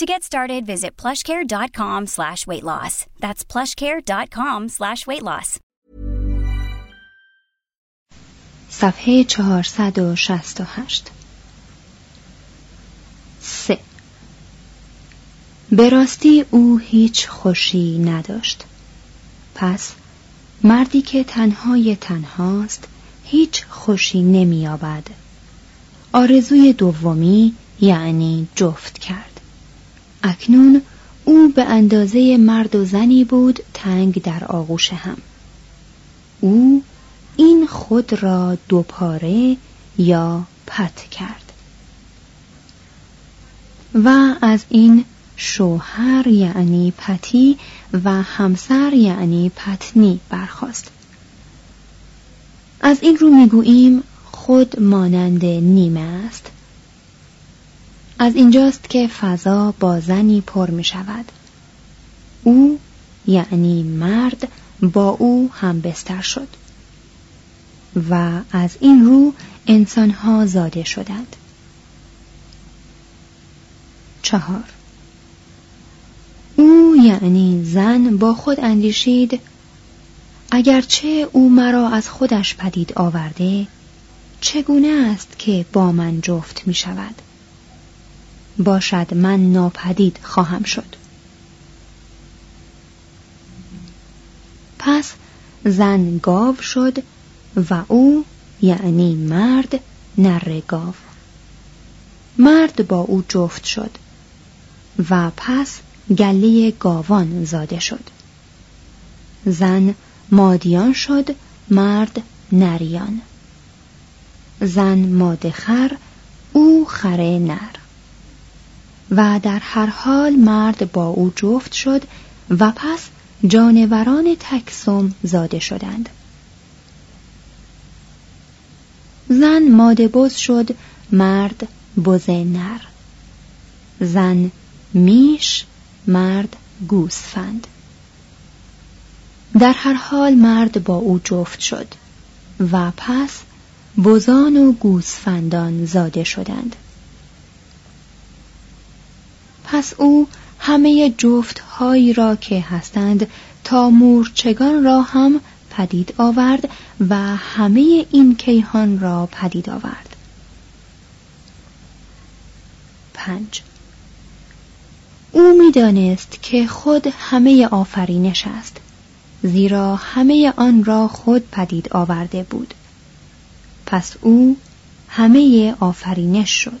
To get started, visit plushcare.com/weightloss. That's plushcare.com/weightloss. صفحه 468. 3. به راستی او هیچ خوشی نداشت. پس مردی که تنهای تنهاست هیچ خوشی نمی‌یابد. آرزوی دومی یعنی جفت کرد. اکنون او به اندازه مرد و زنی بود تنگ در آغوش هم. او این خود را دوپاره یا پت کرد و از این شوهر یعنی پتی و همسر یعنی پتنی برخاست. از این رو میگوییم خود مانند نیمه است. از اینجاست که فضا با زنی پر می شود. او یعنی مرد با او هم بستر شد و از این رو انسان‌ها زاده شدند. 4. او یعنی زن با خود اندیشید اگرچه او مرا از خودش پدید آورده، چگونه است که با من جفت می شود؟ باشد من ناپدید خواهم شد. پس زن گاو شد و او یعنی مرد نره گاو. مرد با او جفت شد و پس گله گاوان زاده شد. زن مادیان شد، مرد نریان. زن ماده خر، او خره نر. و در هر حال مرد با او جفت شد و پس جانوران تکسم زاده شدند. زن ماده بز شد، مرد بز نر. زن میش، مرد گوسفند. در هر حال مرد با او جفت شد و پس بزان و گوسفندان زاده شدند. پس او همه جفت‌هایی را که هستند تا مورچگان را هم پدید آورد و همه این کیهان را پدید آورد. 5. او می‌دانست که خود همه آفرینش است، زیرا همه آن را خود پدید آورده بود. پس او همه آفرینش شد.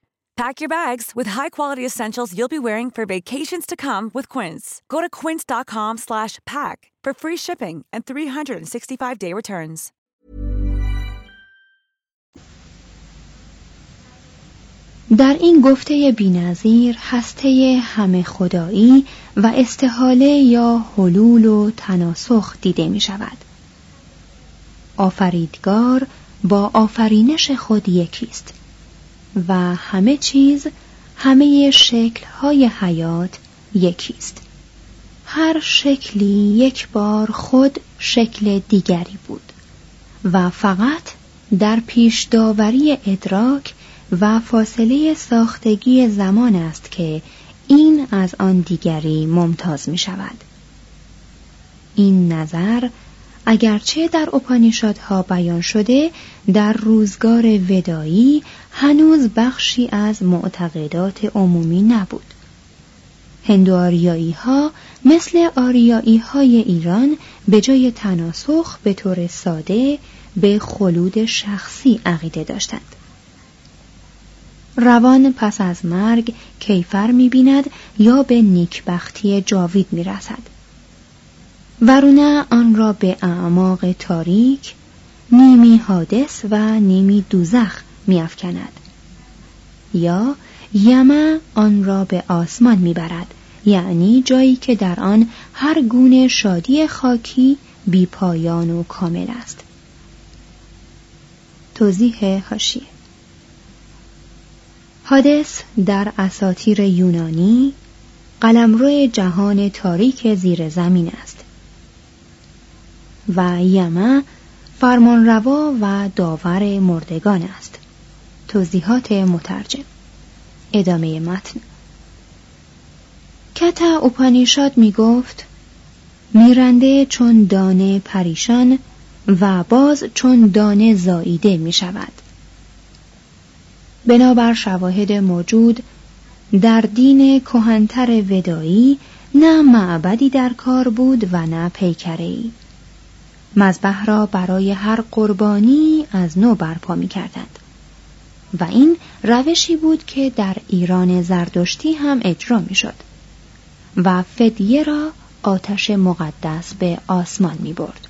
Pack your bags with high-quality essentials you'll be wearing for vacations to come with Quince. Go to quince.com/pack for free shipping and 365-day returns. در این گفته بی‌نظیر هسته همه خدایی و استحاله یا حلول و تناسخ دیده می شود. آفریدگار با آفرینش خود یکیست و همه چیز، همه شکل‌های حیات یکیست. هر شکلی یک بار خود شکل دیگری بود و فقط در پیش داوری ادراک و فاصله ساختگی زمان است که این از آن دیگری ممتاز می شود. این نظر اگرچه در اپانیشادها بیان شده، در روزگار ودایی هنوز بخشی از معتقدات عمومی نبود. هندوآریایی ها مثل آریایی های ایران به جای تناسخ به طور ساده به خلود شخصی عقیده داشتند. روان پس از مرگ کیفر می‌بیند یا به نیکبختی جاوید می‌رسد، ورونه آن را به اعماق تاریک، نیمی حادث و نیمی دوزخ می‌افکند، یا یما آن را به آسمان می‌برد، یعنی جایی که در آن هر گونه شادی خاکی بی پایان و کامل است. توضیح حاشیه: حادث در اساطیر یونانی قلمرو جهان تاریک زیر زمین است و یما فرمانروا و داور مردگان است. توضیحات مترجم. ادامه متن. کتا اپانیشاد می گفت میرنده چون دانه پریشان و باز چون دانه زاییده می شود. بنابر شواهد موجود در دین کهن‌تر ودایی نه معبدی در کار بود و نه پیکره‌ای. مذبح را برای هر قربانی از نو برپا می کردند و این روشی بود که در ایران زردشتی هم اجرا می شد و فدیه را آتش مقدس به آسمان می برد.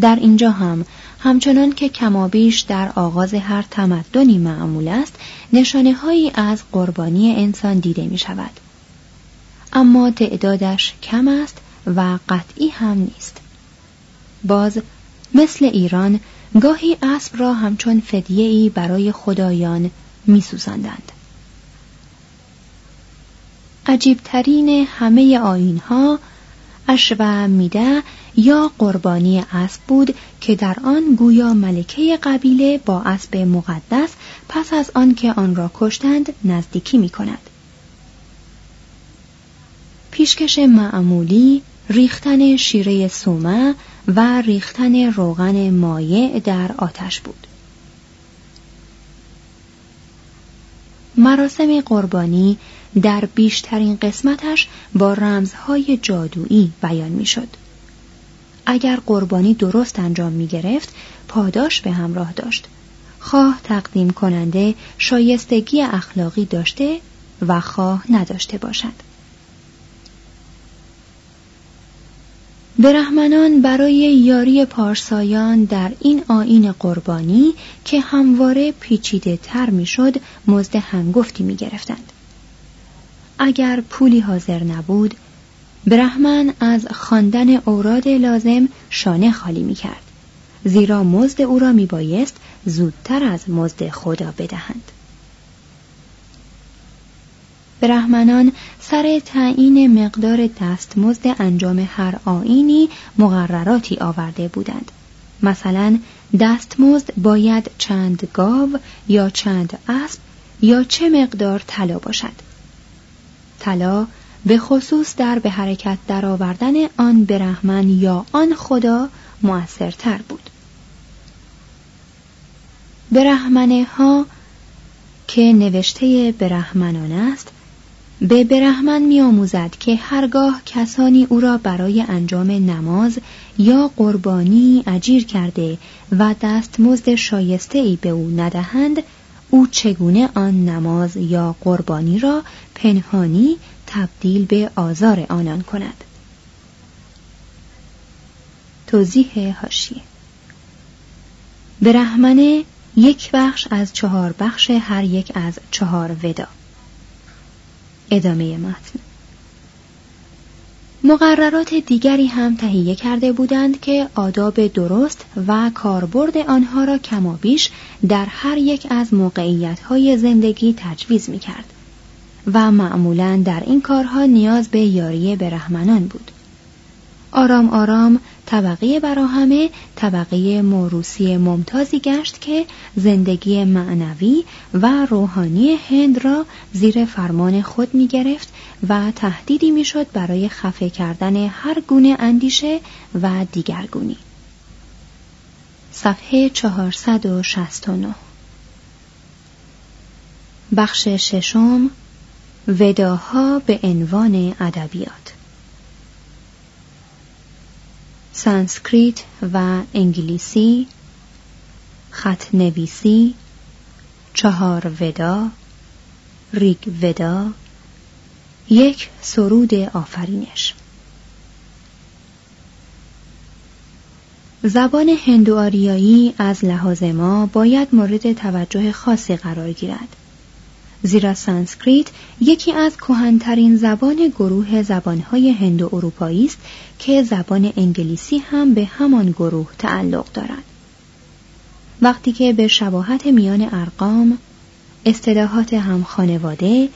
در اینجا هم همچنان که کمابیش در آغاز هر تمدنی معمول است، نشانه هایی از قربانی انسان دیده می شود، اما تعدادش کم است و قطعی هم نیست. باز مثل ایران گاهی اسب را همچون فدیه‌ای برای خدایان می سوزندند. عجیبترین همه آیین‌ها اشوه میده یا قربانی اسب بود که در آن گویا ملکه قبیله با اسب مقدس پس از آن که آن را کشتند نزدیکی می کند. پیشکش معمولی ریختن شیره سومه و ریختن روغن مایع در آتش بود. مراسم قربانی در بیشترین قسمتش با رمزهای جادویی بیان می شد. اگر قربانی درست انجام می گرفت، پاداش به همراه داشت، خواه تقدیم کننده شایستگی اخلاقی داشته و خواه نداشته باشد. برهمنان برای یاری پارسایان در این آیین قربانی که همواره پیچیده تر می شد، مزد هنگفتی می گرفتند. اگر پولی حاضر نبود، برهمن از خواندن اوراد لازم شانه خالی می کرد، زیرا مزد او را می بایست زودتر از مزد خدا بدهند. برهمنان سر تعیین مقدار دستمزد انجام هر آیینی مقرراتی آورده بودند. مثلا دستمزد باید چند گاو یا چند اسب یا چه مقدار طلا باشد. طلا به خصوص در به حرکت درآوردن آن برهمن یا آن خدا مؤثرتر بود. برهمنه ها که نوشته برهمنان است، به برهمن می‌آموزد که هرگاه کسانی او را برای انجام نماز یا قربانی اجیر کرده و دستمزد شایسته‌ای به او ندهند، او چگونه آن نماز یا قربانی را پنهانی تبدیل به آزار آنان کند. توضیح حاشیه: برهمنه یک بخش از چهار بخش هر یک از چهار ودا. ادامه متن. مقررات دیگری هم تهیه کرده بودند که آداب درست و کاربرد آنها را کمابیش در هر یک از موقعیت‌های زندگی تجویز می‌کرد و معمولاً در این کارها نیاز به یاری برهمنان بود. آرام آرام طبقه براهمه طبقه موروثی ممتازی گشت که زندگی معنوی و روحانی هند را زیر فرمان خود می گرفت و تهدیدی می شد برای خفه کردن هر گونه اندیشه و دیگرگونی. صفحه 469. بخش ششم، وداها به عنوان ادبیات. سانسکریت و انگلیسی، خط نویسی، چهار ودا، ریگ ودا، یک سرود آفرینش. زبان هندوآریایی از لحاظ ما باید مورد توجه خاصی قرار گیرد، زیرا سانسکریت یکی از کهن‌ترین زبان گروه زبان‌های هندواروپایی است که زبان انگلیسی هم به همان گروه تعلق دارد. وقتی که به شباهت میان ارقام، اصطلاحات همخانواده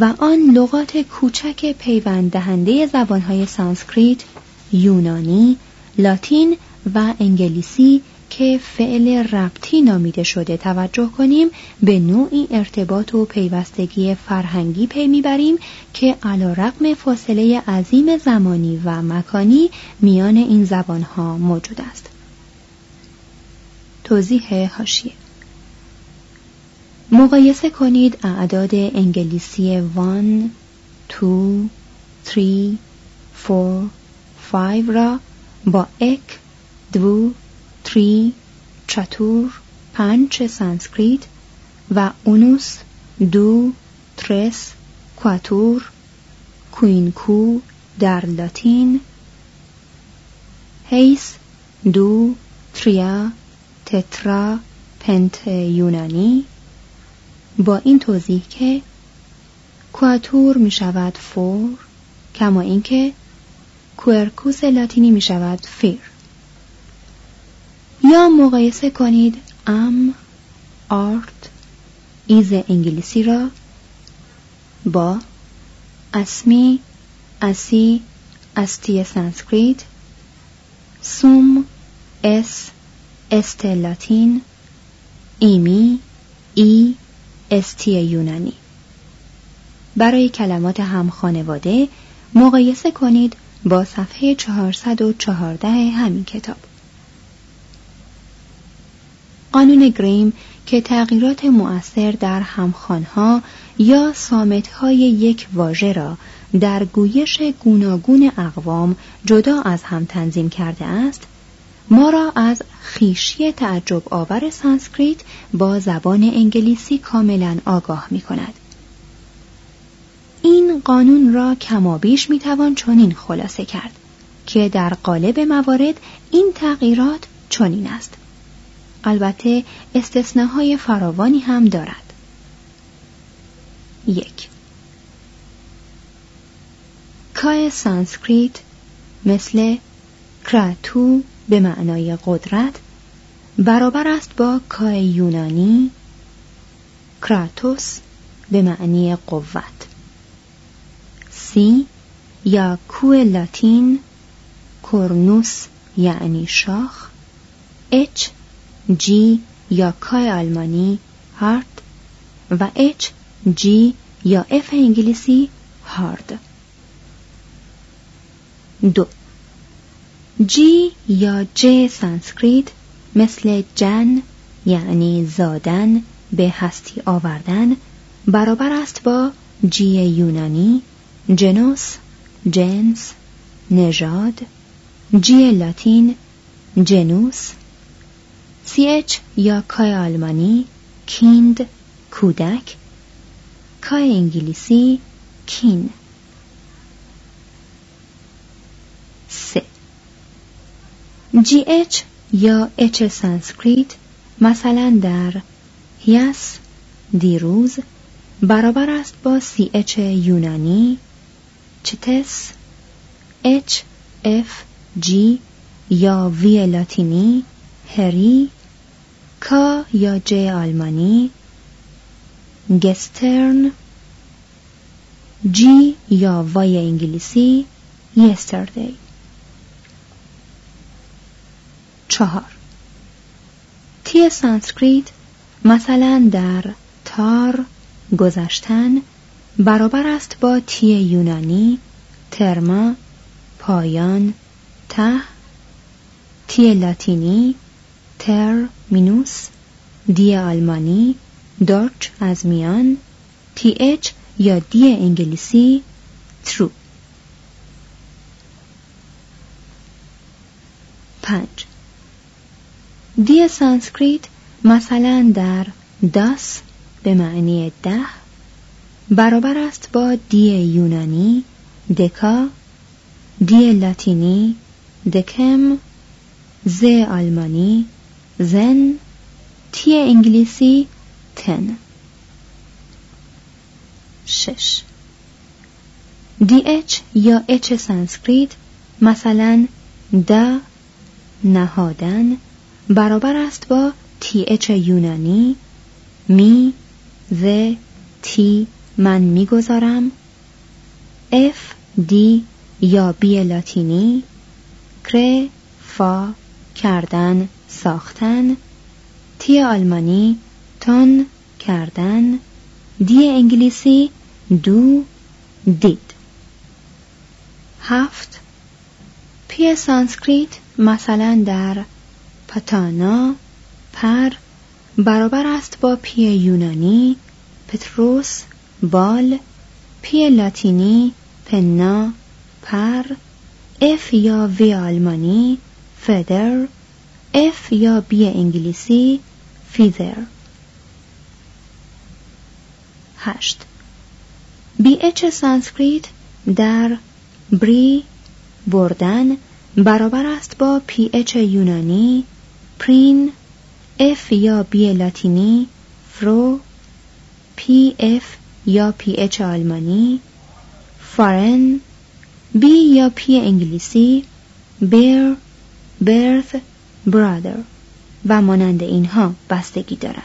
و آن لغات کوچک پیوند دهنده زبان‌های سانسکریت، یونانی، لاتین و انگلیسی که فعل ربطی نامیده شده توجه کنیم، به نوعی ارتباط و پیوستگی فرهنگی پی میبریم که علی‌رغم فاصله عظیم زمانی و مکانی میان این زبانها موجود است. توضیح حاشیه: مقایسه کنید اعداد انگلیسی 1, 2, 3, 4, 5 را با ایک، دو، 3، چاتور، 5 سانسکریت و اونوس، 2، 3، کواتور، کوینکو در لاتین، هیس، 2، تریا، تترا، پنت یونانی، با این توضیح که کواتور می شود 4، کما اینکه کوئرکوس لاتینی می شود 4. یا مقایسه کنید ام، آرت، ایز انگلیسی را با اسمی، اسی، استی سانسکریت، سوم، اس، است لاتین، ایمی، ای، استی یونانی. برای کلمات همخانواده مقایسه کنید با صفحه 414 همین کتاب. قانون گریم که تغییرات مؤثر در همخوان‌ها یا صامت‌های یک واژه را در گویش گوناگون اقوام جدا از هم تنظیم کرده است، ما را از خویشی تعجب آور سانسکریت با زبان انگلیسی کاملاً آگاه می‌کند. این قانون را کمابیش می‌توان چنین خلاصه کرد که در قالب موارد این تغییرات چنین است. البته استثناهای فراوانی هم دارد. 1. کای سانسکریت مثل کراتو به معنای قدرت برابر است با کای یونانی، کراتوس به معنی قوت. سی یا کو لاتین، کورنوس یعنی شاخ. اچ، جی یا کای آلمانی، هارت، و اچ، جی یا اف انگلیسی، هارد. 2. جی یا ج سانسکریت مثل جن یعنی زادن، به هستی آوردن برابر است با جی یونانی، جنوس، جنس، نژاد، جی لاتین، جنوس، سی اچ یا کای آلمانی، کیند، کودک، کای انگلیسی، کین. 3. جی اچ یا اچ سانسکریت، مثلا در یاس دیروز برابر است با سی اچ یونانی، چتس، اچ، اف، جی یا وی لاتینی، هری، کا یا ج آلمانی، گسترن، جی یا وای انگلیسی، یستردی. 4. تی سانسکریت، مثلا در تار، گذشتن، برابر است با تی یونانی، ترما، پایان، ته، تی لاتینی، تر، مینوس، دی آلمانی، درچ از میان، تی اچ یا دی انگلیسی، ترو. 5. دی سانسکریت، مثلا در داس به معنی ده، برابر است با دی یونانی، دکا، دی لاتینی، دکم، ز آلمانی، زن، تی انگلیسی، تن. 6. دی اچ یا اچ سانسکریت، مثلا دا، نهادن، برابر است با تی اچ یونانی، می، ز، تی، من میگذارم، اف، دی یا بی لاتینی، کر، فا، کردن، ساختن، تی آلمانی، تون، کردن، دی انگلیسی، دو، دید. 7. پی سانسکریت، مثلا در پتانا، پر، برابر است با پی یونانی، پتروس، بال، پی لاتینی، پنا، پر، اف یا وی آلمانی، فدر، اف یا بی انگلیسی، فیدر. 8. بی اچ سانسکریت، در بری، بردن، برابر است با پی اچ یونانی، پرین، اف یا بی لاتینی، فرو، پی اف یا پی اچ آلمانی، فارن، بی یا پی انگلیسی، بیر، برث، برادر و مانند اینها بستگی دارد.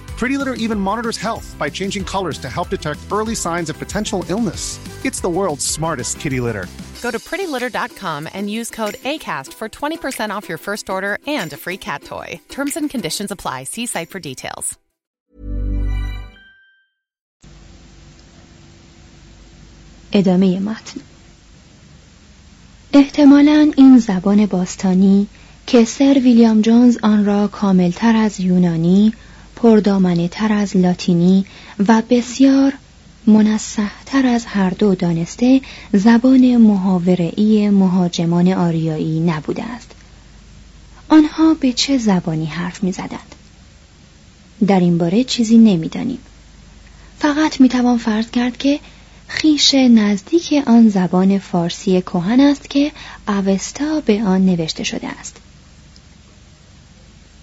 Pretty Litter even monitors health by changing colors to help detect early signs of potential illness. It's the world's smartest kitty litter. Go to prettylitter.com and use code ACAST for 20% off your first order and a free cat toy. Terms and conditions apply. See site for details. ادامه متن. احتمالاً این زبان باستانی که سر ویلیام جونز آن را کاملتر از یونانی، پردامنه تر از لاتینی و بسیار منصح تر از هر دو دانسته زبان محاوره‌ای مهاجمان آریایی نبوده است. آنها به چه زبانی حرف می زدند؟ در این باره چیزی نمی دانیم. فقط می توان فرض کرد که خویش نزدیک آن زبان فارسی کهن است که اوستا به آن نوشته شده است.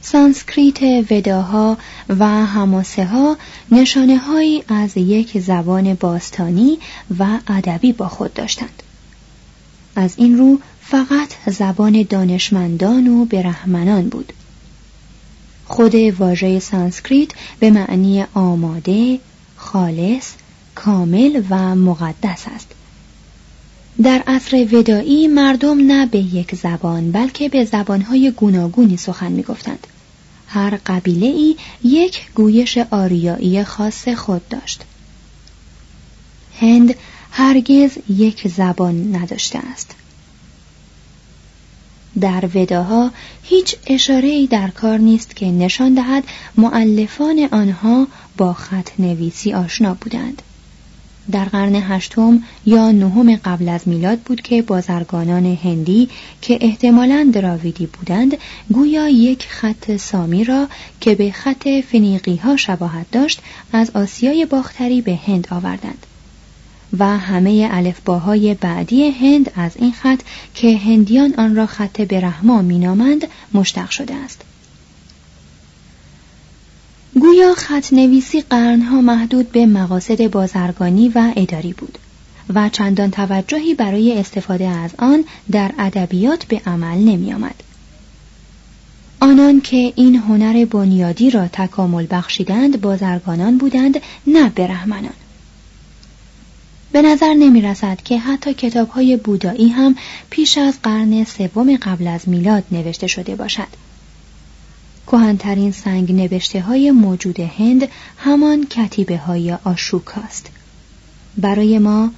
سانسکریت وداها و حماسه ها نشانه هایی از یک زبان باستانی و ادبی با خود داشتند. از این رو فقط زبان دانشمندان و برهمنان بود. خود واژه سانسکریت به معنی آماده، خالص، کامل و مقدس است. در عصر ودائی مردم نه به یک زبان بلکه به زبانهای گوناگونی سخن می گفتند. هر قبیله ای یک گویش آریایی خاص خود داشت. هند هرگز یک زبان نداشته است. در وداها هیچ اشاره‌ای در کار نیست که نشان دهد مؤلفان آنها با خط نویسی آشنا بودند. در قرن هشتم یا نهم قبل از میلاد بود که بازرگانان هندی که احتمالاً دراویدی بودند گویا یک خط سامی را که به خط فنیقی ها شباهت داشت از آسیای باختری به هند آوردند و همه الفباهای بعدی هند از این خط که هندیان آن را خط برهما مینامند مشتق شده است. گویا خط نویسی قرنها محدود به مقاصد بازرگانی و اداری بود و چندان توجهی برای استفاده از آن در ادبیات به عمل نمی آمد. آنان که این هنر بنیادی را تکامل بخشیدند بازرگانان بودند نه برهمنان. به نظر نمی رسد که حتی کتاب‌های بودایی هم پیش از قرن سوم قبل از میلاد نوشته شده باشد. کهن‌ترین سنگ نبشته‌های موجود هند همان کتیبه‌های آشوکاست. برای ما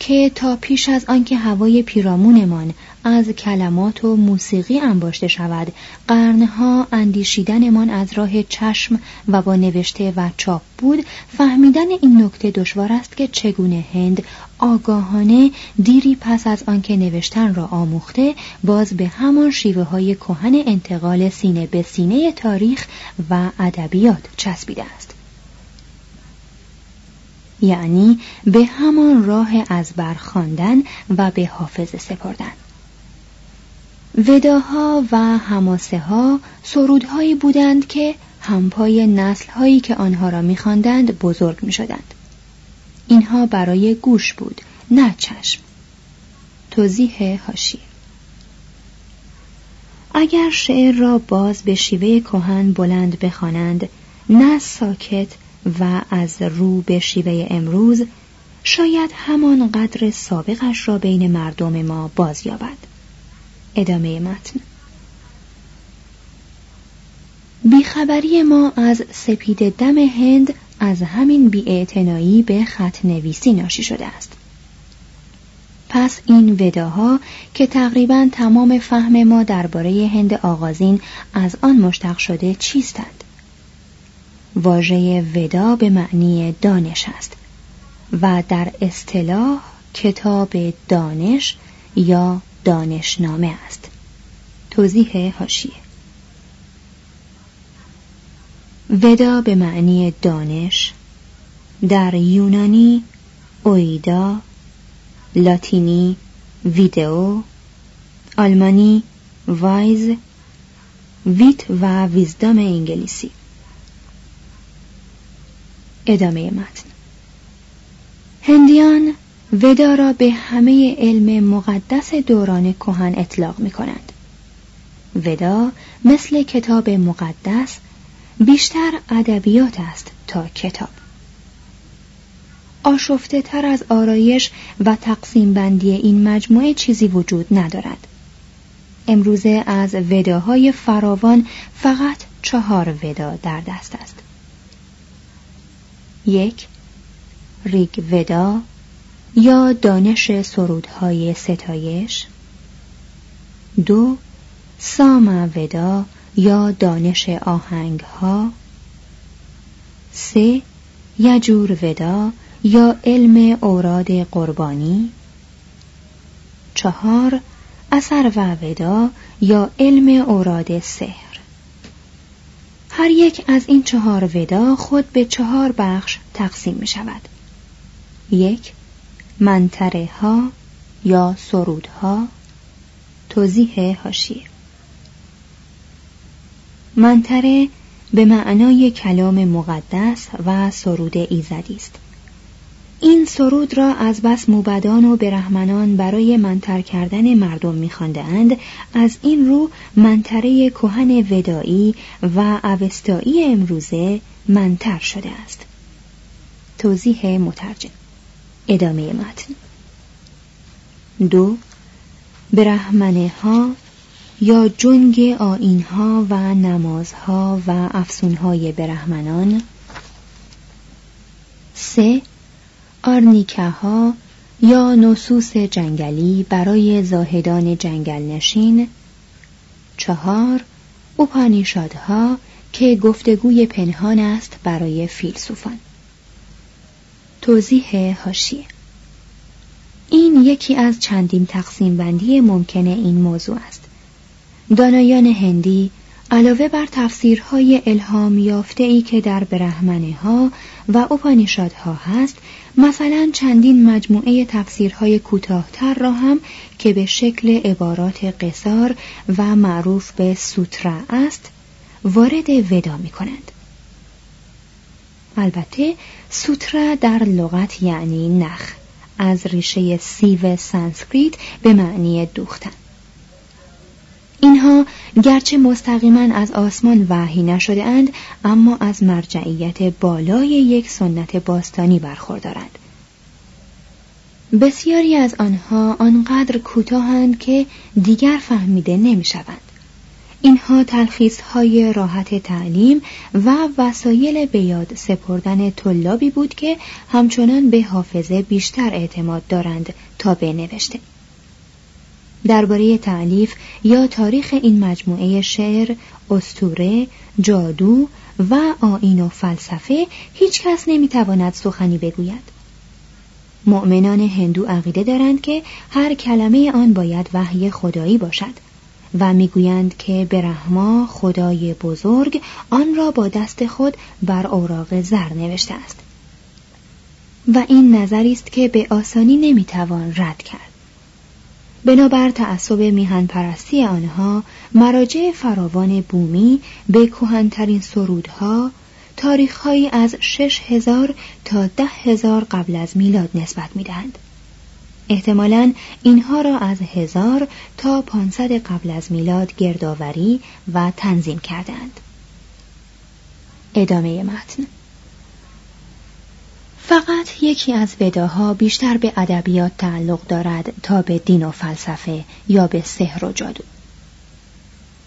که تا پیش از آنکه هوای پیرامونمان از کلمات و موسیقی انباشته شود، قرنها اندیشیدنمان از راه چشم و با نوشته و چاپ بود، فهمیدن این نکته دشوار است که چگونه هند آگاهانه دیری پس از آنکه نوشتن را آموخته، باز به همان شیوه‌های کهن انتقال سینه به سینه تاریخ و ادبیات چسبیده است. یعنی به همان راه از بر خواندن و به حافظه سپردن. وداها و حماسه ها سرودهایی بودند که همپای نسل هایی که آنها را می‌خواندند بزرگ می‌شدند. اینها برای گوش بود نه چشم. توضیح حاشیه. اگر شعر را باز به شیوه کهن بلند بخوانند نه ساکت و از رو به شیوه امروز، شاید همان قدر سابقش را بین مردم ما بازیابد. ادامه متن. بیخبری ما از سپید دم هند از همین بی‌اعتنایی به خط نویسی ناشی شده است. پس این وداها که تقریباً تمام فهم ما درباره هند آغازین از آن مشتق شده چیستند؟ واژه ودا به معنی دانش است و در اصطلاح کتاب دانش یا دانشنامه است. توضیح حاشیه. ودا به معنی دانش در یونانی اویدا، لاتینی ویدئو، آلمانی وایز، ویت و ویزدام انگلیسی. ادامه متن. هندیان ودا را به همه علم مقدس دوران کهن اطلاق می کنند. ودا مثل کتاب مقدس بیشتر ادبیات است تا کتاب. آشفته تر از آرایش و تقسیم بندی این مجموعه چیزی وجود ندارد. امروزه از وداهای فراوان فقط 4 ودا در دست است. 1. ریگ ودا یا دانش سرودهای ستایش. 2. سام ودا یا دانش آهنگها. 3. یجور ودا یا علم اوراد قربانی. 4. اثر و ودا یا علم اوراد سحر. هر یک از این 4 ودا خود به 4 بخش تقسیم می شود. 1. منتره ها یا سرودها. توضیح حاشیه. منتره به معنای کلام مقدس و سرود ایزدی است. این سرود را از بس موبدان و برهمنان برای منتر کردن مردم می‌خواندند، از این رو منتره کهن ودائی و اوستایی امروزه منتر شده است. توضیح مترجم. ادامه متن. 2. برهمنه ها یا جنگ آیین‌ها و نمازها و افسونهای برهمنان. 3. آرنیکه ها یا نصوص جنگلی برای زاهدان جنگل نشین. 4. اوپانیشادها که گفتگوی پنهان است برای فیلسوفان. توضیح حاشیه. این یکی از چندین تقسیم بندی ممکن این موضوع است. دانایان هندی علاوه بر تفسیرهای الهام یافته‌ای که در برهمنه‌ها و اوپانیشادها هست، مثلا چندین مجموعه تفسیرهای کوتاه‌تر را هم که به شکل عبارات قصار و معروف به سوترا است، وارد ودا می‌کنند. البته سوترا در لغت یعنی نخ، از ریشه سیو سانسکریت به معنی دوختن. اینها گرچه مستقیما از آسمان وحی نشده اند، اما از مرجعیت بالای یک سنت باستانی برخوردارند. بسیاری از آنها آنقدر کوتاهند که دیگر فهمیده نمی شوند. اینها تلخیص‌های راحت تعلیم و وسایل به یاد سپردن طلابی بود که همچنان به حافظه بیشتر اعتماد دارند تا به نوشته. درباره تألیف یا تاریخ این مجموعه شعر، اسطوره، جادو و آیین و فلسفه هیچ کس نمیتواند سخنی بگوید. مؤمنان هندو عقیده دارند که هر کلمه آن باید وحی خدایی باشد و میگویند که برهما خدای بزرگ آن را با دست خود بر اوراق زر نوشته است و این نظری است که به آسانی نمیتوان رد کرد. بنابر تعصب میهن پرستی آنها، مراجع فراوان بومی به کهن‌ترین سرودها، تاریخ‌هایی از 6000 تا 10000 قبل از میلاد نسبت می‌دهند. احتمالاً اینها را از 1000 تا 500 قبل از میلاد گردآوری و تنظیم کردند. ادامه متن. فقط یکی از وداها بیشتر به ادبیات تعلق دارد تا به دین و فلسفه یا به سحر و جادو.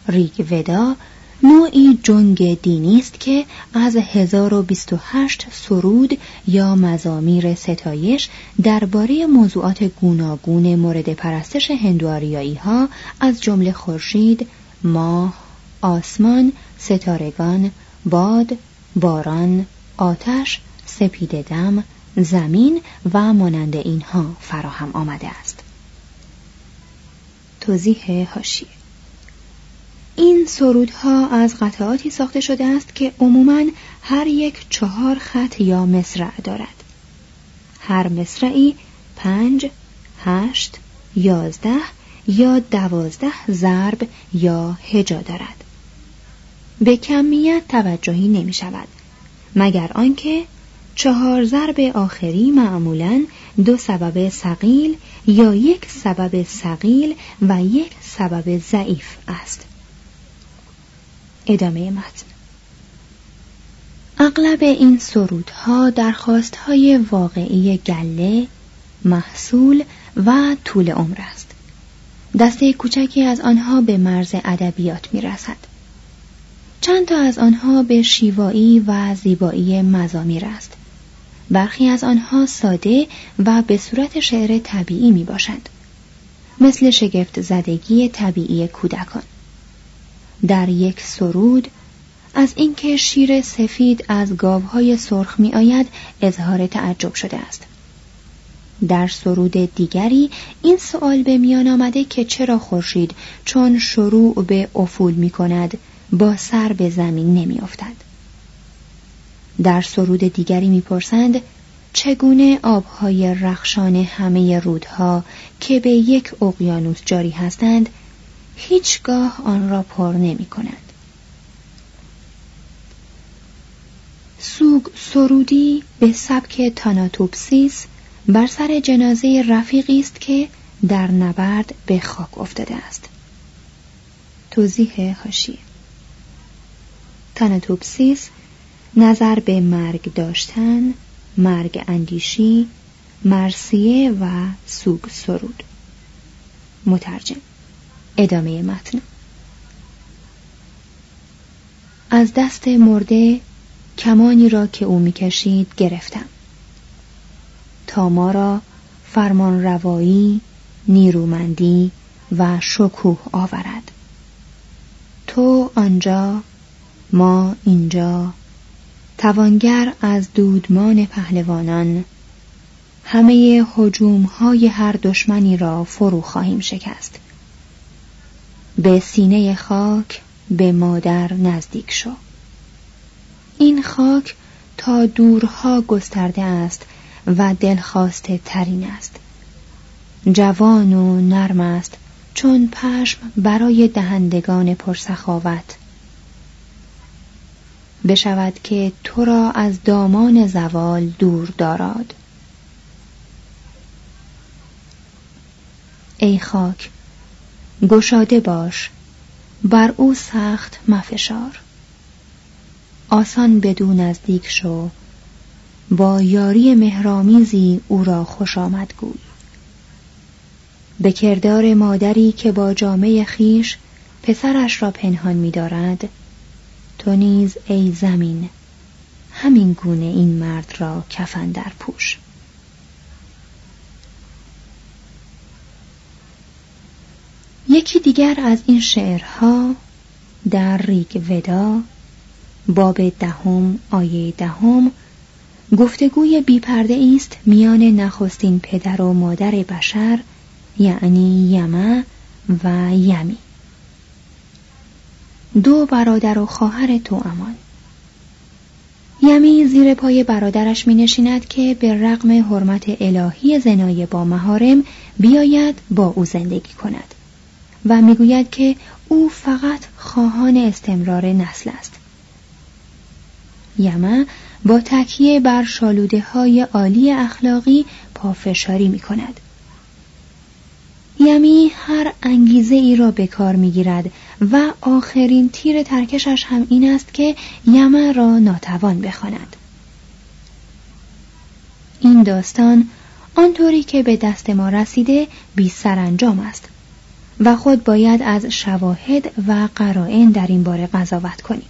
ریگ ودا نوعی جنگ دینی است که از 1028 سرود یا مزامیر ستایش درباره موضوعات گوناگون مورد پرستش هندواریایی‌ها از جمله خورشید، ماه، آسمان، ستارگان، باد، باران، آتش، سپید دم، زمین و مانند اینها فراهم آمده است. توضیح حاشیه. این سرودها از قطعاتی ساخته شده است که عموماً هر یک 4 خط یا مصرع دارد. هر مصرعی 5، 8، 11 یا 12 ضرب یا هجا دارد. به کمیت توجهی نمی شود مگر آنکه 4 ضرب آخری معمولاً 2 سبب ثقیل یا 1 سبب ثقیل و 1 سبب ضعیف است. ادامه متن. اغلب این سرودها درخواست‌های واقعی گله، محصول و طول عمر است. دسته کوچکی از آنها به مرز ادبیات می‌رسد. چند تا از آنها به شیوایی و زیبایی مزامیر است. برخی از آنها ساده و به صورت شعر طبیعی می باشند، مثل شگفت زدگی طبیعی کودکان. در یک سرود از اینکه شیر سفید از گاوهای سرخ می آید اظهار تعجب شده است. در سرود دیگری این سوال به میان آمده که چرا خورشید چون شروع به افول می کند با سر به زمین نمی افتد. در سرود دیگری می پرسند چگونه آبهای رخشان همه رودها که به یک اقیانوس جاری هستند هیچگاه آن را پر نمی کنند. سوگ سرودی به سبک تاناتوپسیس بر سر جنازه رفیقی است که در نبرد به خاک افتاده است. توضیح حاشیه: تاناتوپسیس نظر به مرگ داشتن، مرگ اندیشی، مرثیه و سوگ سرود. مترجم. ادامه متن: از دست مرده کمانی را که او می‌کشید گرفتم تا ما را فرمان روایی، نیرومندی و شکوه آورد. تو آنجا، ما اینجا، توانگر از دودمان پهلوانان، همه هجوم‌های هر دشمنی را فرو خواهیم شکست. به سینه خاک، به مادر نزدیک شو. این خاک تا دورها گسترده است و دلخواسته ترین است. جوان و نرم است چون پشم برای دهندگان پرسخاوت. بشود که تو را از دامان زوال دور دارد. ای خاک، گشاده باش، بر او سخت مفشار. آسان بدو نزدیک شو، با یاری مهرامیزی او را خوش آمد گوی. به کردار مادری که با جامه خیش پسرش را پنهان می دارد، تو نیز ای زمین همین گونه این مرد را کفن در پوش. یکی دیگر از این شعرها در ریگ ودا باب 10 آیه 10 گفتگوی بی‌پرده است میان نخستین پدر و مادر بشر، یعنی یمه و یمی، دو برادر و خواهر توامان. یمی زیر پای برادرش می نشیند که به رغم حرمت الهی زنای با محارم بیاید با او زندگی کند و می گوید که او فقط خواهان استمرار نسل است. یمه با تکیه بر شالوده های عالی اخلاقی پافشاری می کند. یمی هر انگیزه ای را به کار می گیرد و آخرین تیر ترکشش هم این است که یمه را ناتوان بخواند. این داستان آنطوری که به دست ما رسیده بی سرانجام است و خود باید از شواهد و قرائن در این باره قضاوت کنیم.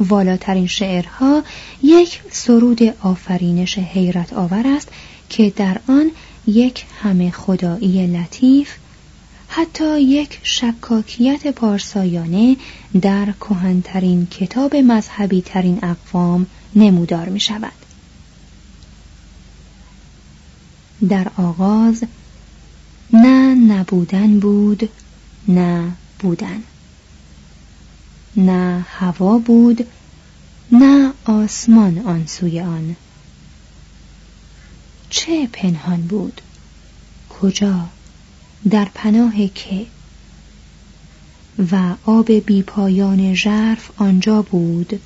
والاترین شعرها یک سرود آفرینش حیرت آور است که در آن یک همه خدایی لطیف، حتی یک شکاکیت پارسایانه در کهن‌ترین کتاب مذهبی ترین اقوام نمودار می شود. در آغاز نه نبودن بود، نه بودن، نه هوا بود، نه آسمان آن سوی آن. چه پنهان بود؟ کجا؟ در پناه که؟ و آب بیپایان ژرف آنجا بود،